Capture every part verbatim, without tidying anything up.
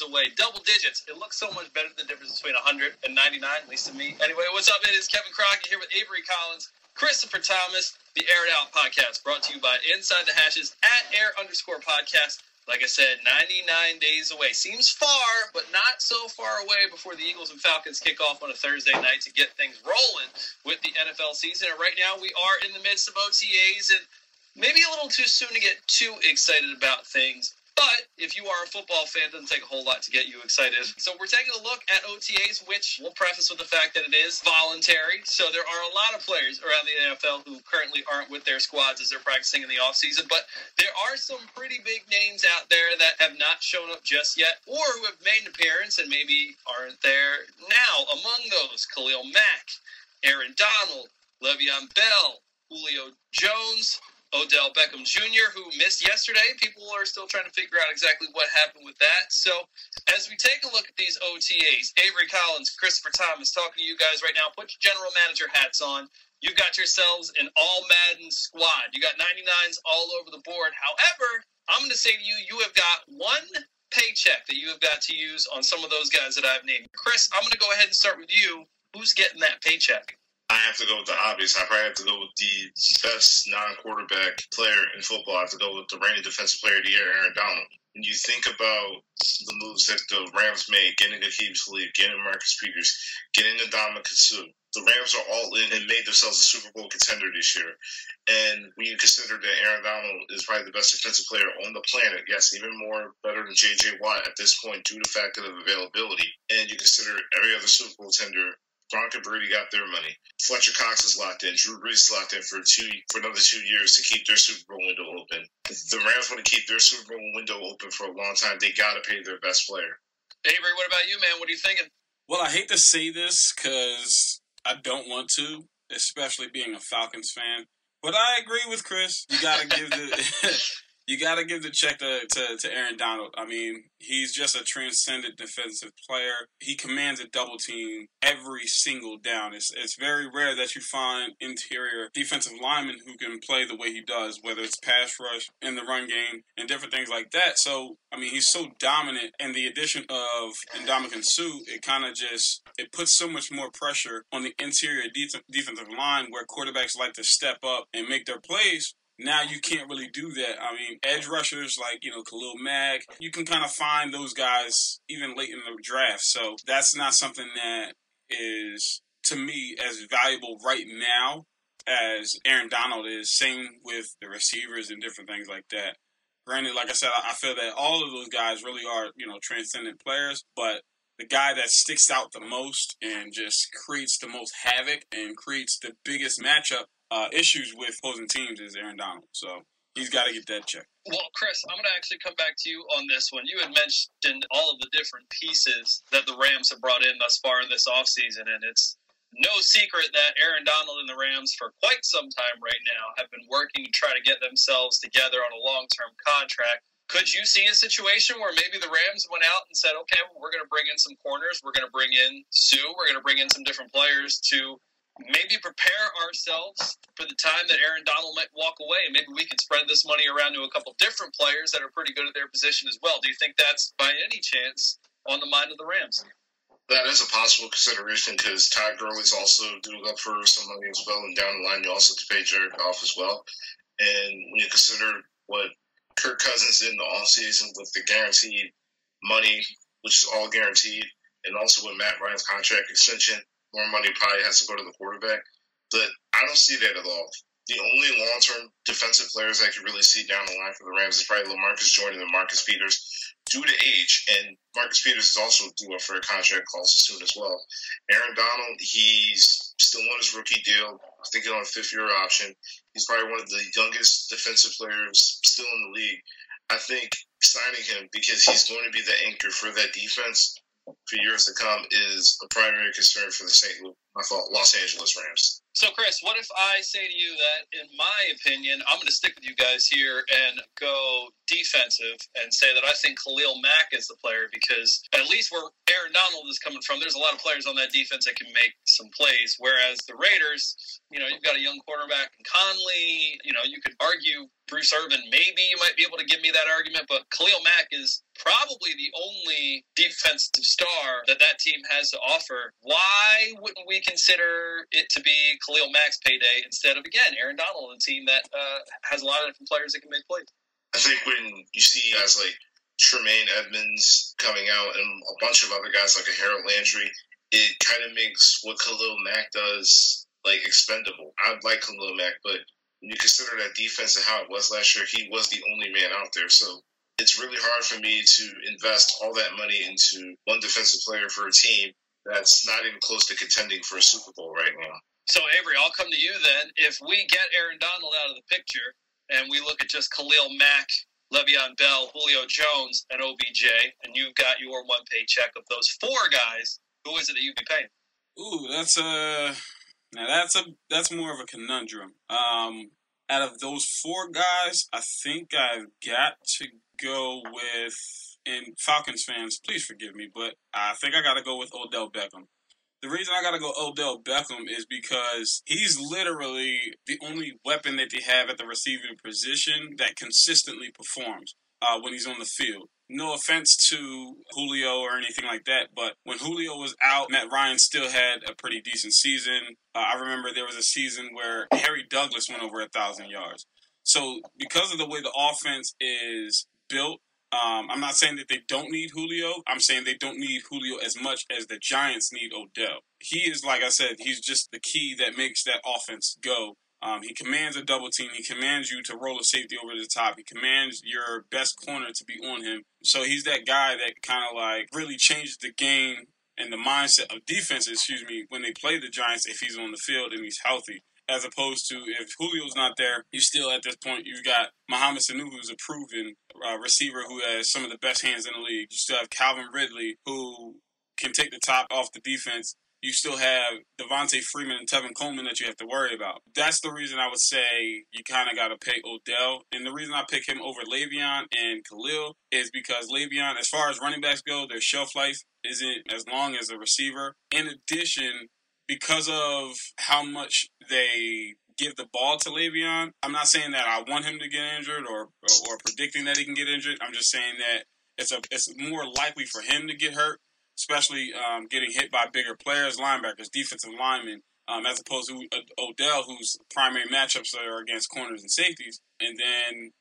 gives away double digits. It looks so much better than the difference between one hundred and ninety-nine, at least to me. Anyway, what's up? It is Kevin Crockett here with Avery Collins, Christopher Thomas, the Air It Out podcast, brought to you by Inside the Hashes at Air underscore podcast. Like I said, ninety-nine days away. Seems far, but not so far away before the Eagles and Falcons kick off on a Thursday night to get things rolling with the N F L season. And right now we are in the midst of O T As, and maybe a little too soon to get too excited about things. But if you are a football fan, it doesn't take a whole lot to get you excited. So we're taking a look at O T As, which we'll preface with the fact that it is voluntary. So there are a lot of players around the N F L who currently aren't with their squads as they're practicing in the offseason. But there are some pretty big names out there that have not shown up just yet or who have made an appearance and maybe aren't there now. Among those, Khalil Mack, Aaron Donald, Le'Veon Bell, Julio Jones, Odell Beckham Junior, who missed yesterday. People are still trying to figure out exactly what happened with that. So as we take a look at these O T As, Avery Collins, Christopher Thomas, talking to you guys right now. Put your general manager hats on. You've got yourselves an all-Madden squad. You got ninety-nines all over the board. However, I'm going to say to you, you have got one paycheck that you have got to use on some of those guys that I've named. Chris, I'm going to go ahead and start with you. Who's getting that paycheck? I have to go with the obvious. I probably have to go with the best non-quarterback player in football. I have to go with the reigning defensive player of the year, Aaron Donald. When you think about the moves that the Rams made, getting Aqib Talib, getting Marcus Peters, getting Ndamukong Suh, the Rams are all in and made themselves a Super Bowl contender this year. And when you consider that Aaron Donald is probably the best defensive player on the planet, yes, even more better than J J. Watt at this point due to the fact of availability, and you consider every other Super Bowl contender, Gronk and Brady got their money. Fletcher Cox is locked in. Drew Brees is locked in for two for another two years to keep their Super Bowl window open. The Rams want to keep their Super Bowl window open for a long time. They got to pay their best player. Avery, what about you, man? What are you thinking? Well, I hate to say this because I don't want to, especially being a Falcons fan. But I agree with Chris. You got to give the you got to give the check to, to, to Aaron Donald. I mean, he's just a transcendent defensive player. He commands a double team every single down. It's it's very rare that you find interior defensive linemen who can play the way he does, whether it's pass rush, in the run game, and different things like that. So, I mean, he's so dominant. And the addition of Ndamukong Suh, it kind of just it puts so much more pressure on the interior de- defensive line where quarterbacks like to step up and make their plays. Now you can't really do that. I mean, edge rushers like, you know, Khalil Mack, you can kind of find those guys even late in the draft. So that's not something that is, to me, as valuable right now as Aaron Donald is. Same with the receivers and different things like that. Granted, like I said, I feel that all of those guys really are, you know, transcendent players, but the guy that sticks out the most and just creates the most havoc and creates the biggest matchup Uh, issues with opposing teams is Aaron Donald, so he's got to get that check. Well, Chris, I'm going to actually come back to you on this one. You had mentioned all of the different pieces that the Rams have brought in thus far in this offseason, and it's no secret that Aaron Donald and the Rams for quite some time right now have been working to try to get themselves together on a long-term contract. Could you see a situation where maybe the Rams went out and said, okay, well, we're going to bring in some corners, we're going to bring in Sue, we're going to bring in some different players to maybe prepare ourselves for the time that Aaron Donald might walk away, and maybe we can spread this money around to a couple different players that are pretty good at their position as well? Do you think that's, by any chance, on the mind of the Rams? That is a possible consideration because Todd Gurley's also doing up for some money as well, and down the line you also have to pay Jared Goff as well. And when you consider what Kirk Cousins did in the offseason with the guaranteed money, which is all guaranteed, and also with Matt Ryan's contract extension, more money probably has to go to the quarterback, but I don't see that at all. The only long-term defensive players I can really see down the line for the Rams is probably Lamarcus Joyner and Marcus Peters due to age, and Marcus Peters is also due up for a contract clause soon as well. Aaron Donald, he's still on his rookie deal, I think on a fifth-year option. He's probably one of the youngest defensive players still in the league. I think signing him, because he's going to be the anchor for that defense for years to come, is a primary concern for the Saint Louis, I thought, Los Angeles Rams. So, Chris, what if I say to you that, in my opinion, I'm going to stick with you guys here and go defensive and say that I think Khalil Mack is the player because at least where Aaron Donald is coming from, there's a lot of players on that defense that can make some plays. Whereas the Raiders, you know, you've got a young quarterback in Conley. You know, you could argue Bruce Irvin, maybe you might be able to give me that argument, but Khalil Mack is probably the only defensive star that that team has to offer. Why wouldn't we consider it to be Khalil Mack's payday instead of, again, Aaron Donald, a team that uh, has a lot of different players that can make plays? I think when you see guys like Tremaine Edmonds coming out and a bunch of other guys like a Harold Landry, it kind of makes what Khalil Mack does, like, expendable. I like Khalil Mack, but when you consider that defense and how it was last year, he was the only man out there. So it's really hard for me to invest all that money into one defensive player for a team that's not even close to contending for a Super Bowl right now. So, Avery, I'll come to you then. If we get Aaron Donald out of the picture and we look at just Khalil Mack, Le'Veon Bell, Julio Jones, and O B J, and you've got your one paycheck of those four guys, who is it that you'd be paying? Ooh, that's a now that's a that's more of a conundrum. Um, out of those four guys, I think I've got to go with, and Falcons fans, please forgive me, but I think I got to go with Odell Beckham. The reason I got to go Odell Beckham is because he's literally the only weapon that they have at the receiving position that consistently performs uh, when he's on the field. No offense to Julio or anything like that, but when Julio was out, Matt Ryan still had a pretty decent season. Uh, I remember there was a season where Harry Douglas went over one thousand yards. So because of the way the offense is built, Um, I'm not saying that they don't need Julio. I'm saying they don't need Julio as much as the Giants need Odell. He is, like I said, he's just the key that makes that offense go. Um, he commands a double team. He commands you to roll a safety over the top. He commands your best corner to be on him. So he's that guy that kind of like really changes the game and the mindset of defense, excuse me, when they play the Giants if he's on the field and he's healthy. As opposed to if Julio's not there, you still at this point, you've got Mohamed Sanu, who's a proven uh, receiver who has some of the best hands in the league. You still have Calvin Ridley, who can take the top off the defense. You still have Devontae Freeman and Tevin Coleman that you have to worry about. That's the reason I would say you kind of got to pay Odell. And the reason I pick him over Le'Veon and Khalil is because Le'Veon, as far as running backs go, their shelf life isn't as long as a receiver. In addition, because of how much they give the ball to Le'Veon, I'm not saying that I want him to get injured or, or or predicting that he can get injured. I'm just saying that it's a it's more likely for him to get hurt, especially um, getting hit by bigger players, linebackers, defensive linemen, um, as opposed to Odell, whose primary matchups are against corners and safeties. And then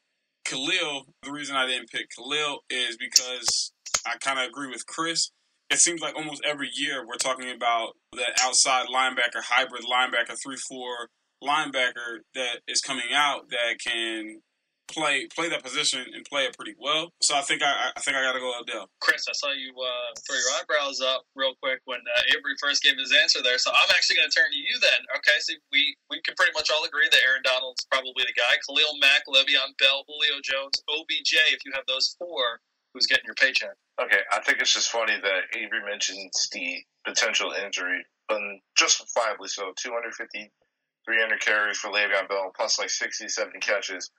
Khalil, the reason I didn't pick Khalil is because I kind of agree with Chris. It seems like almost every year we're talking about that outside linebacker, hybrid linebacker, three four linebacker that is coming out that can play play that position and play it pretty well. So I think I, I think I got to go Odell. Chris, I saw you uh, throw your eyebrows up real quick when uh, Avery first gave his answer there. So I'm actually going to turn to you then. Okay, so we, we can pretty much all agree that Aaron Donald's probably the guy. Khalil Mack, Le'Veon Bell, Julio Jones, O B J, if you have those four, who's getting your paycheck. Okay, I think it's just funny that Avery mentions the potential injury, but justifiably so. two hundred fifty, three hundred carries for Le'Veon Bell, plus like sixty, seventy catches,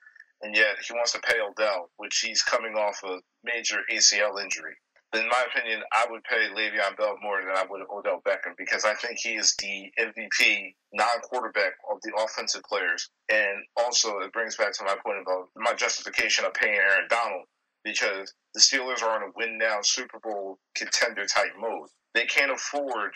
and yet he wants to pay Odell, which he's coming off a major A C L injury. In my opinion, I would pay Le'Veon Bell more than I would Odell Beckham because I think he is the M V P, non-quarterback of the offensive players. And also, it brings back to my point about my justification of paying Aaron Donald, because the Steelers are on a win-now Super Bowl contender-type mode. They can't afford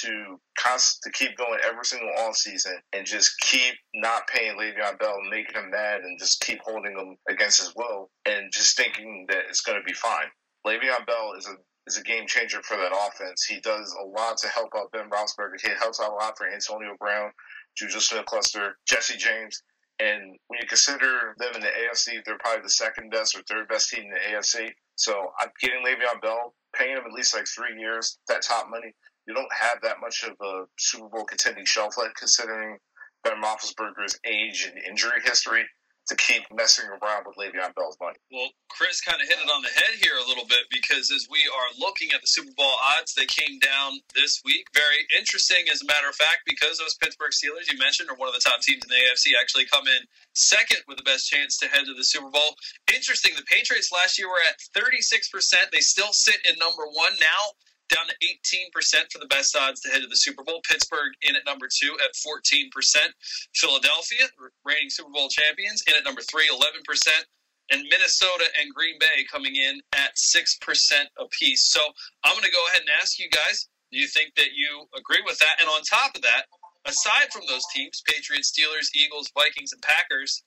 to const- to keep going every single offseason and just keep not paying Le'Veon Bell and making him mad and just keep holding him against his will and just thinking that it's going to be fine. Le'Veon Bell is a is a game-changer for that offense. He does a lot to help out Ben Roethlisberger. He helps out a lot for Antonio Brown, Juju Smith-Cluster, Jesse James. And when you consider them in the A F C, they're probably the second best or third best team in the A F C. So I'm getting Le'Veon Bell, paying him at least like three years, that top money. You don't have that much of a Super Bowl contending shelf life considering Ben Roethlisberger's age and injury history to keep messing around with Le'Veon Bell's money. Well, Chris kind of hit it on the head here a little bit because as we are looking at the Super Bowl odds, they came down this week. Very interesting, as a matter of fact, because those Pittsburgh Steelers you mentioned are one of the top teams in the A F C, actually come in second with the best chance to head to the Super Bowl. Interesting, the Patriots last year were at thirty-six percent. They still sit in number one now. down to eighteen percent for the best odds to head to the Super Bowl. Pittsburgh in at number two at fourteen percent. Philadelphia, reigning Super Bowl champions, in at number three, eleven percent. And Minnesota and Green Bay coming in at six percent apiece. So I'm going to go ahead and ask you guys, do you think that you agree with that? And on top of that, aside from those teams, Patriots, Steelers, Eagles, Vikings, and Packers,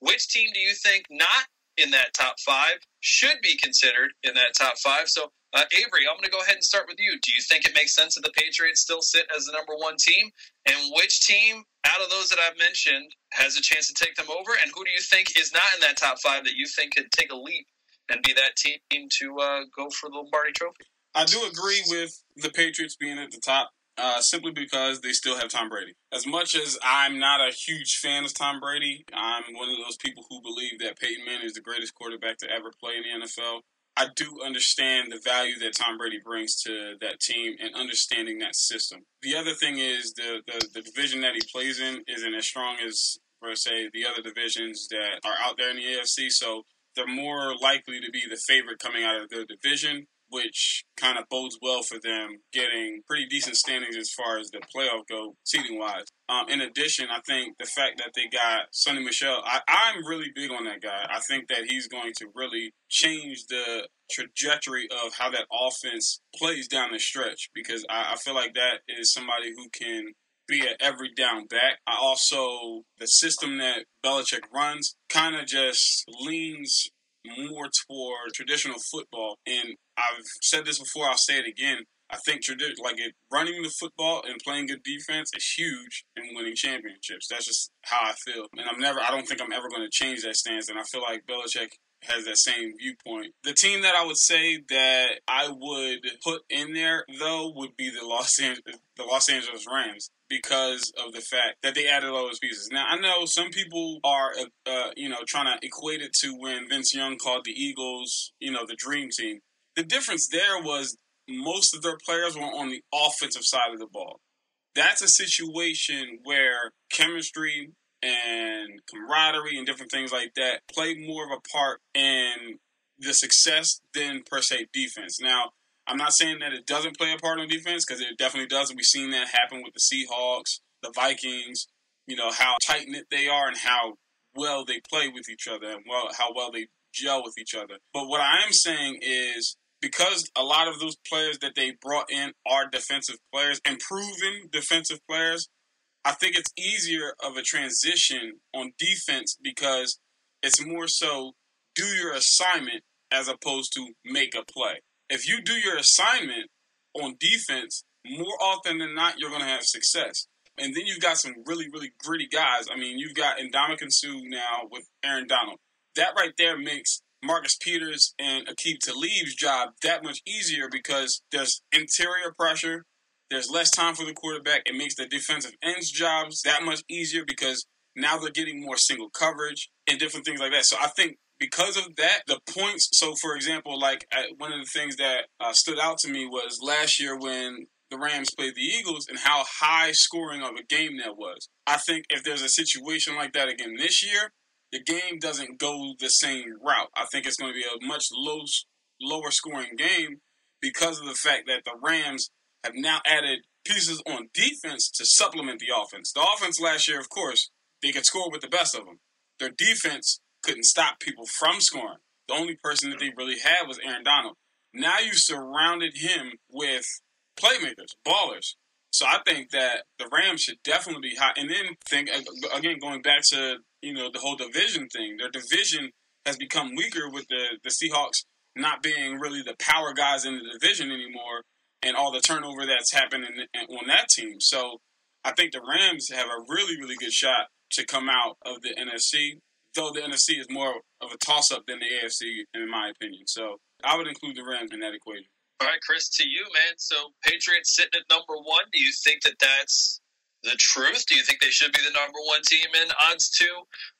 which team do you think not in that top five should be considered in that top five? So, uh, Avery, I'm going to go ahead and start with you. Do you think it makes sense that the Patriots still sit as the number one team? And which team out of those that I've mentioned has a chance to take them over? And who do you think is not in that top five that you think could take a leap and be that team to uh, go for the Lombardi Trophy? I do agree with the Patriots being at the top. Uh, simply because they still have Tom Brady. As much as I'm not a huge fan of Tom Brady, I'm one of those people who believe that Peyton Manning is the greatest quarterback to ever play in the N F L. I do understand the value that Tom Brady brings to that team and understanding that system. The other thing is the, the, the division that he plays in isn't as strong as, per se, the other divisions that are out there in the A F C, so they're more likely to be the favorite coming out of their division, which kind of bodes well for them getting pretty decent standings as far as the playoff go, seeding-wise. Um, in addition, I think the fact that they got Sonny Michel, I, I'm really big on that guy. I think that he's going to really change the trajectory of how that offense plays down the stretch, because I, I feel like that is somebody who can be an every down back. I also, the system that Belichick runs kind of just leans more toward traditional football, and I've said this before, I'll say it again, I think tradi- like it, running the football and playing good defense is huge in winning championships. That's just how I feel, and I'm never, I don't think I'm ever going to change that stance, and I feel like Belichick has that same viewpoint. The team that I would say that I would put in there, though, would be the Los Angeles, the Los Angeles Rams, because of the fact that they added all those pieces. Now, I know some people are, uh, you know, trying to equate it to when Vince Young called the Eagles, you know, the dream team. The difference there was most of their players were on the offensive side of the ball. That's a situation where chemistry and camaraderie and different things like that play more of a part in the success than, per se, defense. Now, I'm not saying that it doesn't play a part on defense, because it definitely does. We've seen that happen with the Seahawks, the Vikings, you know, how tight-knit they are and how well they play with each other and well, how well they gel with each other. But what I am saying is, because a lot of those players that they brought in are defensive players and proven defensive players, I think it's easier of a transition on defense, because it's more so do your assignment as opposed to make a play. If you do your assignment on defense, more often than not, you're going to have success. And then you've got some really, really gritty guys. I mean, you've got Ndamukong Suh now with Aaron Donald. That right there makes Marcus Peters and Aqib Talib's job that much easier, because there's interior pressure. There's less time for the quarterback. It makes the defensive ends jobs that much easier, because now they're getting more single coverage and different things like that. So I think because of that, the points. So, for example, like one of the things that uh, stood out to me was last year when the Rams played the Eagles and how high scoring of a game that was. I think if there's a situation like that again this year, the game doesn't go the same route. I think it's going to be a much low, lower scoring game, because of the fact that the Rams have now added pieces on defense to supplement the offense. The offense last year, of course, they could score with the best of them. Their defense couldn't stop people from scoring. The only person that they really had was Aaron Donald. Now you've surrounded him with playmakers, ballers. So I think that the Rams should definitely be high. And then, think again, going back to, you know, the whole division thing, their division has become weaker with the, the Seahawks not being really the power guys in the division anymore, and all the turnover that's happening on that team. So I think the Rams have a really, really good shot to come out of the N F C, though the N F C is more of a toss-up than the A F C, in my opinion. So I would include the Rams in that equation. All right, Chris, to you, man. So Patriots sitting at number one. Do you think that that's the truth? Do you think they should be the number one team in odds to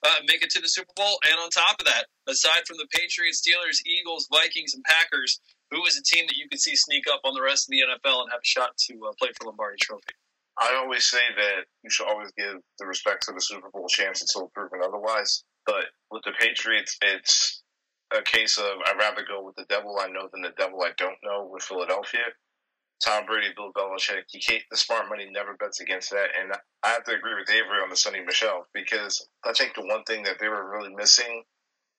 uh, make it to the Super Bowl? And on top of that, aside from the Patriots, Steelers, Eagles, Vikings, and Packers, who is a team that you can see sneak up on the rest of the N F L and have a shot to uh, play for Lombardi Trophy? I always say that you should always give the respect to the Super Bowl champs until proven otherwise. But with the Patriots, it's a case of I'd rather go with the devil I know than the devil I don't know with Philadelphia. Tom Brady, Bill Belichick. He can't, the smart money never bets against that. And I have to agree with Avery on the Sonny Michel, because I think the one thing that they were really missing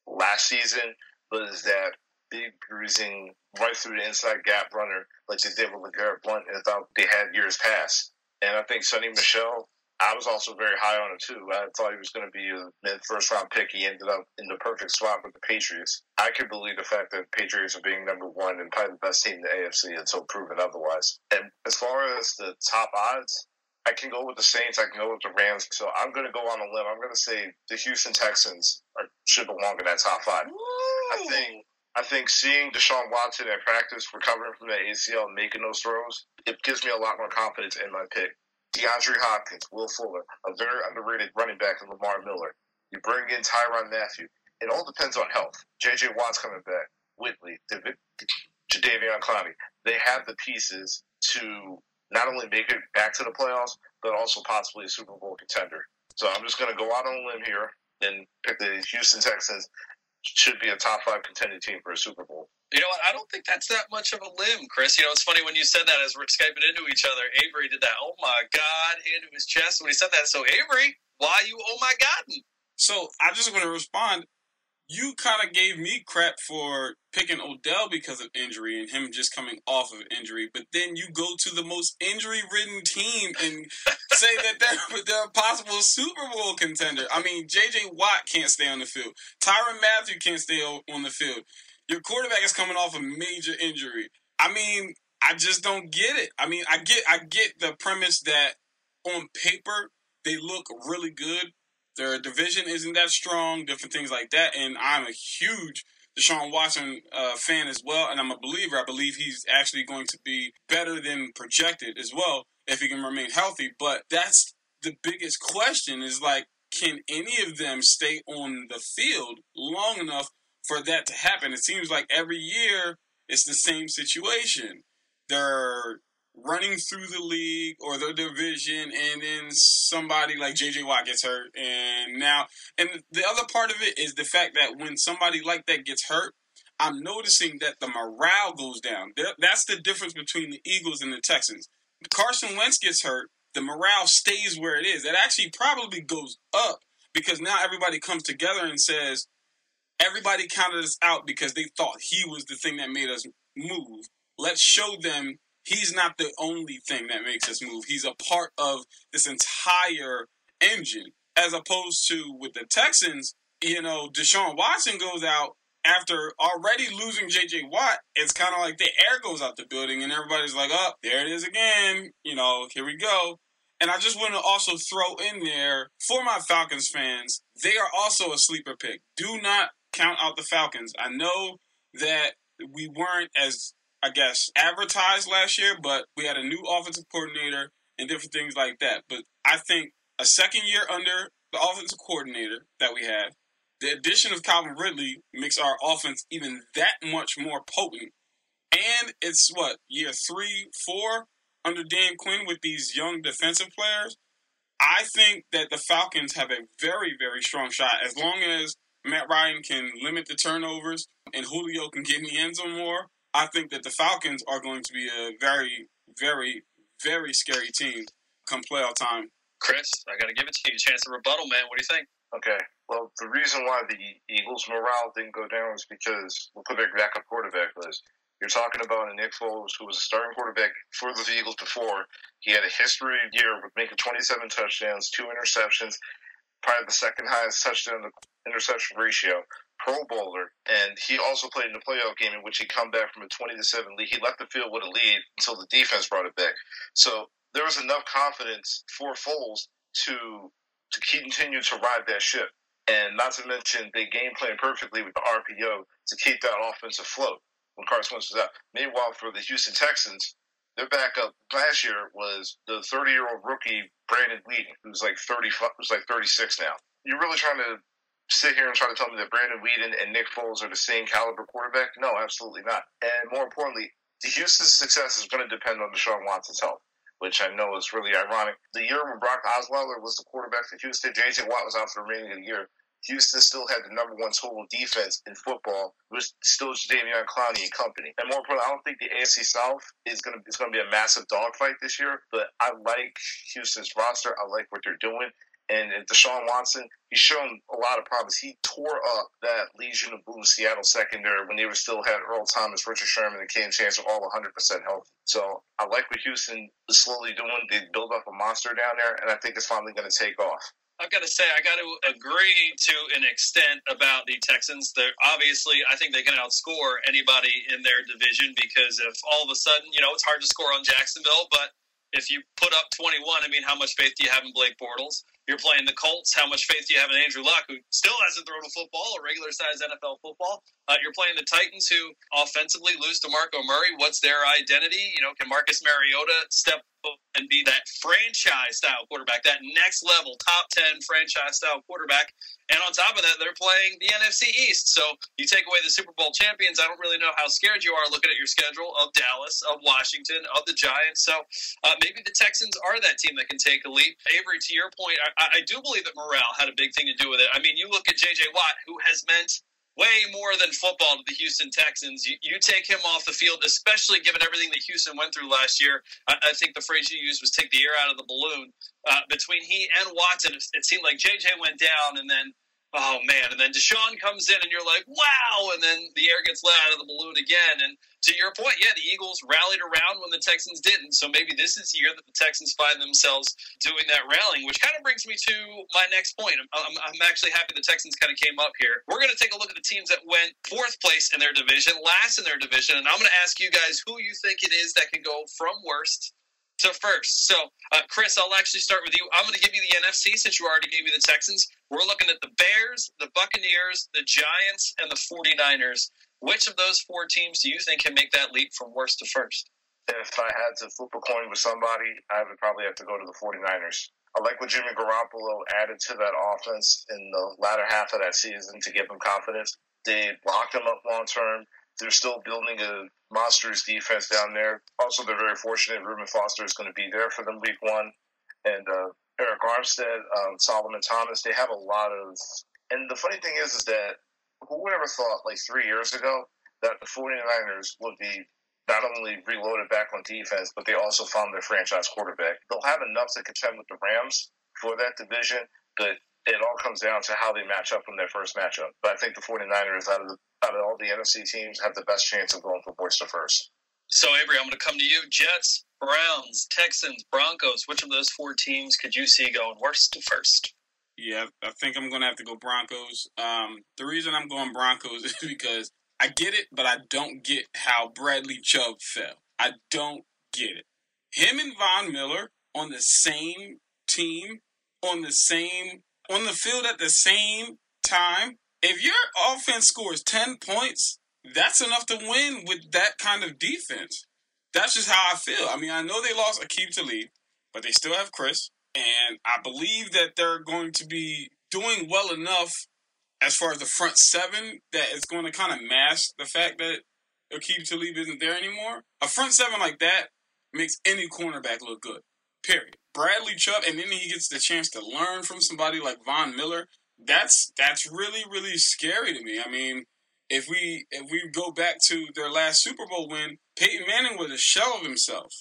last season was that big bruising right through the inside gap runner like they did with LeGarrette Blount and thought they had years past. And I think Sonny Michel, I was also very high on it too. I thought he was going to be a mid-first round pick. He ended up in the perfect spot with the Patriots. I could believe the fact that the Patriots are being number one and probably the best team in the A F C until proven otherwise. And as far as the top odds, I can go with the Saints. I can go with the Rams. So I'm going to go on a limb. I'm going to say the Houston Texans are, should belong in that top five. Ooh. I think I think seeing Deshaun Watson at practice, recovering from that A C L, making those throws, it gives me a lot more confidence in my pick. DeAndre Hopkins, Will Fuller, a very underrated running back in Lamar Miller. You bring in Tyrann Mathieu. It all depends on health. J J. Watt's coming back. Whitley, Jadeveon Clowney. They have the pieces to not only make it back to the playoffs, but also possibly a Super Bowl contender. So I'm just going to go out on a limb here and pick the Houston Texans. Should be a top five contending team for a Super Bowl. You know what? I don't think that's that much of a limb, Chris. You know, it's funny when you said that as we're Skyping into each other, Avery did that, oh my God, into his chest when he said that. So, Avery, why you oh my God? So, I just want to respond. You kind of gave me crap for picking Odell because of injury and him just coming off of injury, but then you go to the most injury-ridden team and say that they're, they're a possible Super Bowl contender. I mean, J J. Watt can't stay on the field. Tyrann Mathieu can't stay on the field. Your quarterback is coming off a major injury. I mean, I just don't get it. I mean, I get, I get the premise that on paper they look really good. Their division isn't that strong, different things like that. And I'm a huge Deshaun Watson uh, fan as well, and I'm a believer. I believe he's actually going to be better than projected as well if he can remain healthy. But that's the biggest question is, like, can any of them stay on the field long enough for that to happen? It seems like every year it's the same situation. They're running through the league or their division, and then somebody like J J. Watt gets hurt. And now, and the other part of it is the fact that when somebody like that gets hurt, I'm noticing that the morale goes down. That's the difference between the Eagles and the Texans. Carson Wentz gets hurt, the morale stays where it is. It actually probably goes up because now everybody comes together and says, everybody counted us out because they thought he was the thing that made us move. Let's show them he's not the only thing that makes us move. He's a part of this entire engine. As opposed to with the Texans, you know, Deshaun Watson goes out after already losing J J. Watt. It's kind of like the air goes out the building and everybody's like, oh, there it is again. You know, here we go. And I just want to also throw in there, for my Falcons fans, they are also a sleeper pick. Do not count out the Falcons. I know that we weren't as, I guess, advertised last year, but we had a new offensive coordinator and different things like that. But I think a second year under the offensive coordinator that we have, the addition of Calvin Ridley makes our offense even that much more potent. And it's, what, year three, four under Dan Quinn with these young defensive players. I think that the Falcons have a very, very strong shot. As long as Matt Ryan can limit the turnovers and Julio can get in the end zone more, I think that the Falcons are going to be a very, very, very scary team come playoff time. Chris, I got to give it to you. Chance to rebuttal, man. What do you think? Okay. Well, the reason why the Eagles' morale didn't go down is because we'll put back backup quarterback list. You're talking about a Nick Foles, who was a starting quarterback for the Eagles before. He had a history year with making twenty-seven touchdowns, two interceptions, probably the second highest touchdown to interception ratio. Pro Bowler, and he also played in the playoff game in which he come back from a twenty to seven lead. He left the field with a lead until the defense brought it back. So there was enough confidence for Foles to to continue to ride that ship, and not to mention they game plan perfectly with the R P O to keep that offense afloat when Carson Wentz was out. Meanwhile, for the Houston Texans, their backup last year was the thirty-year-old rookie Brandon Weeden, who's like thirty, who's like thirty-six now. You're really trying to sit here and try to tell me that Brandon Weeden and Nick Foles are the same caliber quarterback? No, absolutely not. And more importantly, the Houston's success is going to depend on Deshaun Watson's health, which I know is really ironic. The year when Brock Osweiler was the quarterback for Houston, J J. Watt was out for the remaining of the year. Houston still had the number one total defense in football, which still Jadeveon Clowney and company. And more importantly, I don't think the A F C South is going to it's going to be a massive dogfight this year. But I like Houston's roster. I like what they're doing. And Deshaun Watson, he's shown a lot of promise. He tore up that Legion of Boom Seattle secondary when they were still had Earl Thomas, Richard Sherman, and Cam Chancellor all one hundred percent healthy. So I like what Houston is slowly doing. They build up a monster down there, and I think it's finally going to take off. I've got to say, I got to agree to an extent about the Texans. They're obviously, I think they can outscore anybody in their division because if all of a sudden, you know, it's hard to score on Jacksonville, but if you put up twenty-one, I mean, how much faith do you have in Blake Bortles? You're playing the Colts. How much faith do you have in Andrew Luck, who still hasn't thrown a football, a regular-sized N F L football? Uh, you're playing the Titans, who offensively lose DeMarco Murray. What's their identity? You know, can Marcus Mariota step up and be that franchise-style quarterback, that next-level, top ten franchise-style quarterback? And on top of that, they're playing the N F C East. So you take away the Super Bowl champions, I don't really know how scared you are looking at your schedule of Dallas, of Washington, of the Giants. So uh, maybe the Texans are that team that can take a leap. Avery, to your point, I, I do believe that morale had a big thing to do with it. I mean, you look at J J. Watt, who has meant way more than football to the Houston Texans. You, you take him off the field, especially given everything that Houston went through last year. I, I think the phrase you used was take the air out of the balloon. Uh, between he and Watson, it, it seemed like J J went down, and then, oh, man, and then Deshaun comes in, and you're like, wow, and then the air gets let out of the balloon again. And to your point, yeah, the Eagles rallied around when the Texans didn't, so maybe this is the year that the Texans find themselves doing that rallying, which kind of brings me to my next point. I'm, I'm, I'm actually happy the Texans kind of came up here. We're going to take a look at the teams that went fourth place in their division, last in their division, and I'm going to ask you guys who you think it is that can go from worst to first. So, uh, Chris, I'll actually start with you. I'm going to give you the N F C since you already gave me the Texans. We're looking at the Bears, the Buccaneers, the Giants, and the forty-niners. Which of those four teams do you think can make that leap from worst to first? If I had to flip a coin with somebody, I would probably have to go to the forty-niners. I like what Jimmy Garoppolo added to that offense in the latter half of that season to give them confidence. They locked him up long-term. They're still building a monstrous defense down there. Also, they're very fortunate. Reuben Foster is going to be there for them week one. And uh, Eric Armstead, um, Solomon Thomas, they have a lot of... And the funny thing is, is that who would ever thought, like, three years ago that the forty-niners would be not only reloaded back on defense, but they also found their franchise quarterback. They'll have enough to contend with the Rams for that division, but it all comes down to how they match up in their first matchup. But I think the forty-niners, out of, the, out of all the N F C teams, have the best chance of going from worst to first. So, Avery, I'm going to come to you. Jets, Browns, Texans, Broncos. Which of those four teams could you see going worst to first? Yeah, I think I'm going to have to go Broncos. Um, the reason I'm going Broncos is because I get it, but I don't get how Bradley Chubb fell. I don't get it. Him and Von Miller on the same team, on the same on the field at the same time. If your offense scores ten points, that's enough to win with that kind of defense. That's just how I feel. I mean, I know they lost Aqib Talib, but they still have Chris. And I believe that they're going to be doing well enough as far as the front seven that it's going to kind of mask the fact that Aqib Talib isn't there anymore. A front seven like that makes any cornerback look good, period. Bradley Chubb, and then he gets the chance to learn from somebody like Von Miller. That's that's really, really scary to me. I mean, if we if we go back to their last Super Bowl win, Peyton Manning was a shell of himself.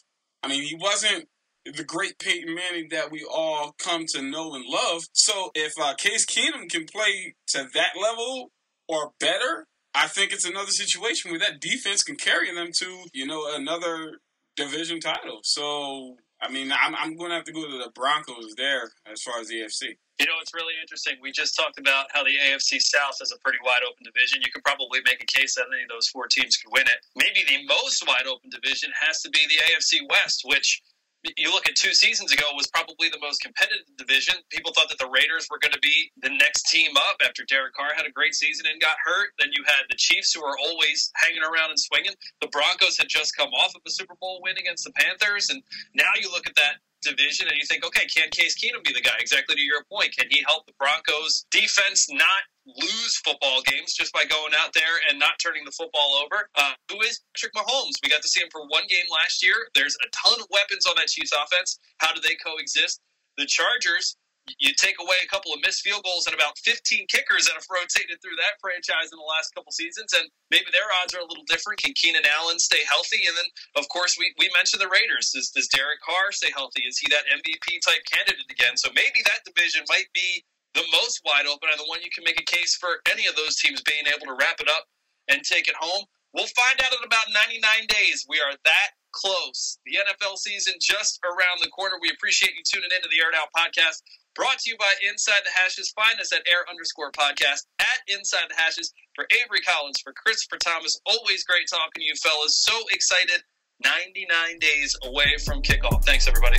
I mean, he wasn't the great Peyton Manning that we all come to know and love. So if uh, Case Keenum can play to that level or better, I think it's another situation where that defense can carry them to, you know, another division title. So, I mean, I'm, I'm going to have to go to the Broncos there as far as the A F C. You know, it's really interesting. We just talked about how the A F C South is a pretty wide-open division. You could probably make a case that any of those four teams could win it. Maybe the most wide-open division has to be the A F C West, which – you look at two seasons ago, was probably the most competitive division. People thought that the Raiders were going to be the next team up after Derek Carr had a great season and got hurt. Then you had the Chiefs, who are always hanging around and swinging. The Broncos had just come off of a Super Bowl win against the Panthers. And now you look at that division and you think, okay, can Case Keenum be the guy? Exactly to your point. Can he help the Broncos defense not lose football games just by going out there and not turning the football over? Uh, who is Patrick Mahomes? We got to see him for one game last year. There's a ton of weapons on that Chiefs offense. How do they coexist? The Chargers, you take away a couple of missed field goals and about fifteen kickers that have rotated through that franchise in the last couple seasons, and maybe their odds are a little different. Can Keenan Allen stay healthy? And then, of course, we, we mentioned the Raiders. Does, does Derek Carr stay healthy? Is he that M V P-type candidate again? So maybe that division might be the most wide open and the one you can make a case for any of those teams being able to wrap it up and take it home. We'll find out in about ninety-nine days. We are that close. The N F L season just around the corner. We appreciate you tuning in to the Air It Out podcast, brought to you by Inside the Hashes. Find us at air underscore podcast, at Inside the Hashes. For Avery Collins, for Christopher Thomas, always great talking to you fellas. So excited. ninety-nine days away from kickoff. Thanks, everybody.